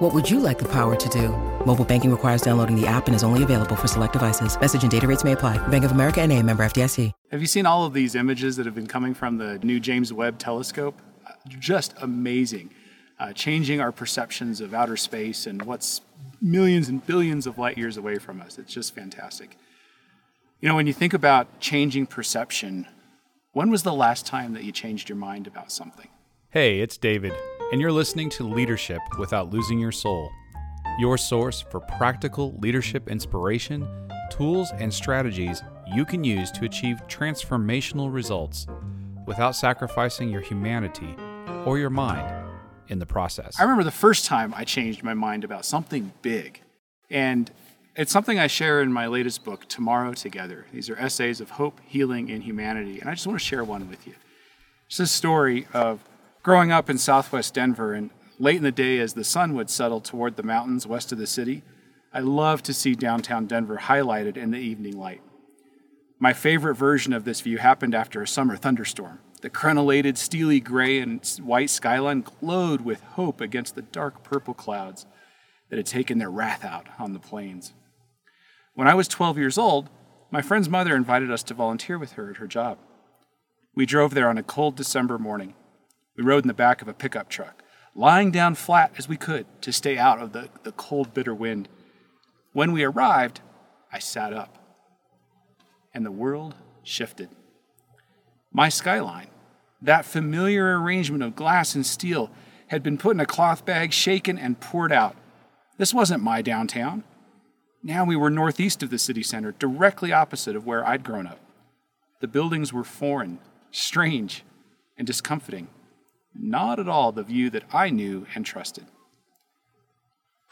What would you like the power to do? Mobile banking requires downloading the app and is only available for select devices. Message and data rates may apply. Bank of America N.A., member FDIC. Have you seen all of these images that have been coming from the new James Webb telescope? Just amazing. Changing our perceptions of outer space and what's millions and billions of light years away from us. It's just fantastic. You know, when you think about changing perception, when was the last time that you changed your mind about something? Hey, it's David, and you're listening to Leadership Without Losing Your Soul, your source for practical leadership inspiration, tools, and strategies you can use to achieve transformational results without sacrificing your humanity or your mind in the process. I remember the first time I changed my mind about something big, and it's something I share in my latest book, Tomorrow Together. These are essays of hope, healing, and humanity, and I just want to share one with you. It's a story of growing up in southwest Denver, and late in the day as the sun would settle toward the mountains west of the city, I loved to see downtown Denver highlighted in the evening light. My favorite version of this view happened after a summer thunderstorm. The crenellated steely gray and white skyline glowed with hope against the dark purple clouds that had taken their wrath out on the plains. When I was 12 years old, my friend's mother invited us to volunteer with her at her job. We drove there on a cold December morning. We rode in the back of a pickup truck, lying down flat as we could to stay out of the cold, bitter wind. When we arrived, I sat up, and the world shifted. My skyline, that familiar arrangement of glass and steel, had been put in a cloth bag, shaken, and poured out. This wasn't my downtown. Now we were northeast of the city center, directly opposite of where I'd grown up. The buildings were foreign, strange, and discomforting. Not at all the view that I knew and trusted.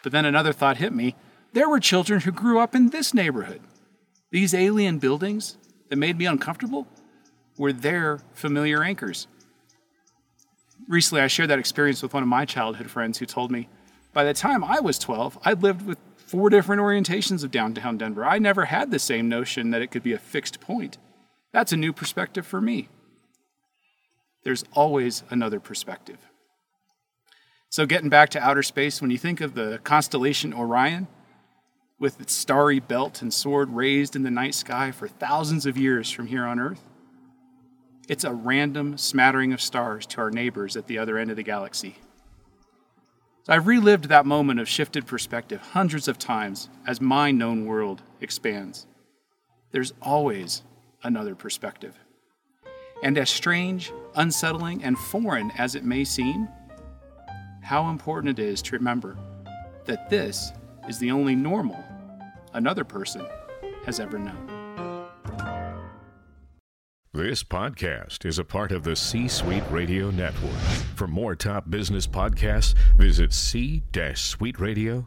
But then another thought hit me. There were children who grew up in this neighborhood. These alien buildings that made me uncomfortable were their familiar anchors. Recently, I shared that experience with one of my childhood friends who told me, by the time I was 12, I'd lived with 4 different orientations of downtown Denver. I never had the same notion that it could be a fixed point. That's a new perspective for me. There's always another perspective. So getting back to outer space, when you think of the constellation Orion, with its starry belt and sword raised in the night sky for thousands of years from here on Earth, it's a random smattering of stars to our neighbors at the other end of the galaxy. So I've relived that moment of shifted perspective hundreds of times as my known world expands. There's always another perspective. And as strange, unsettling, and foreign as it may seem, how important it is to remember that this is the only normal another person has ever known. This podcast is a part of the C-Suite Radio Network. For more top business podcasts, visit c-suiteradio.com.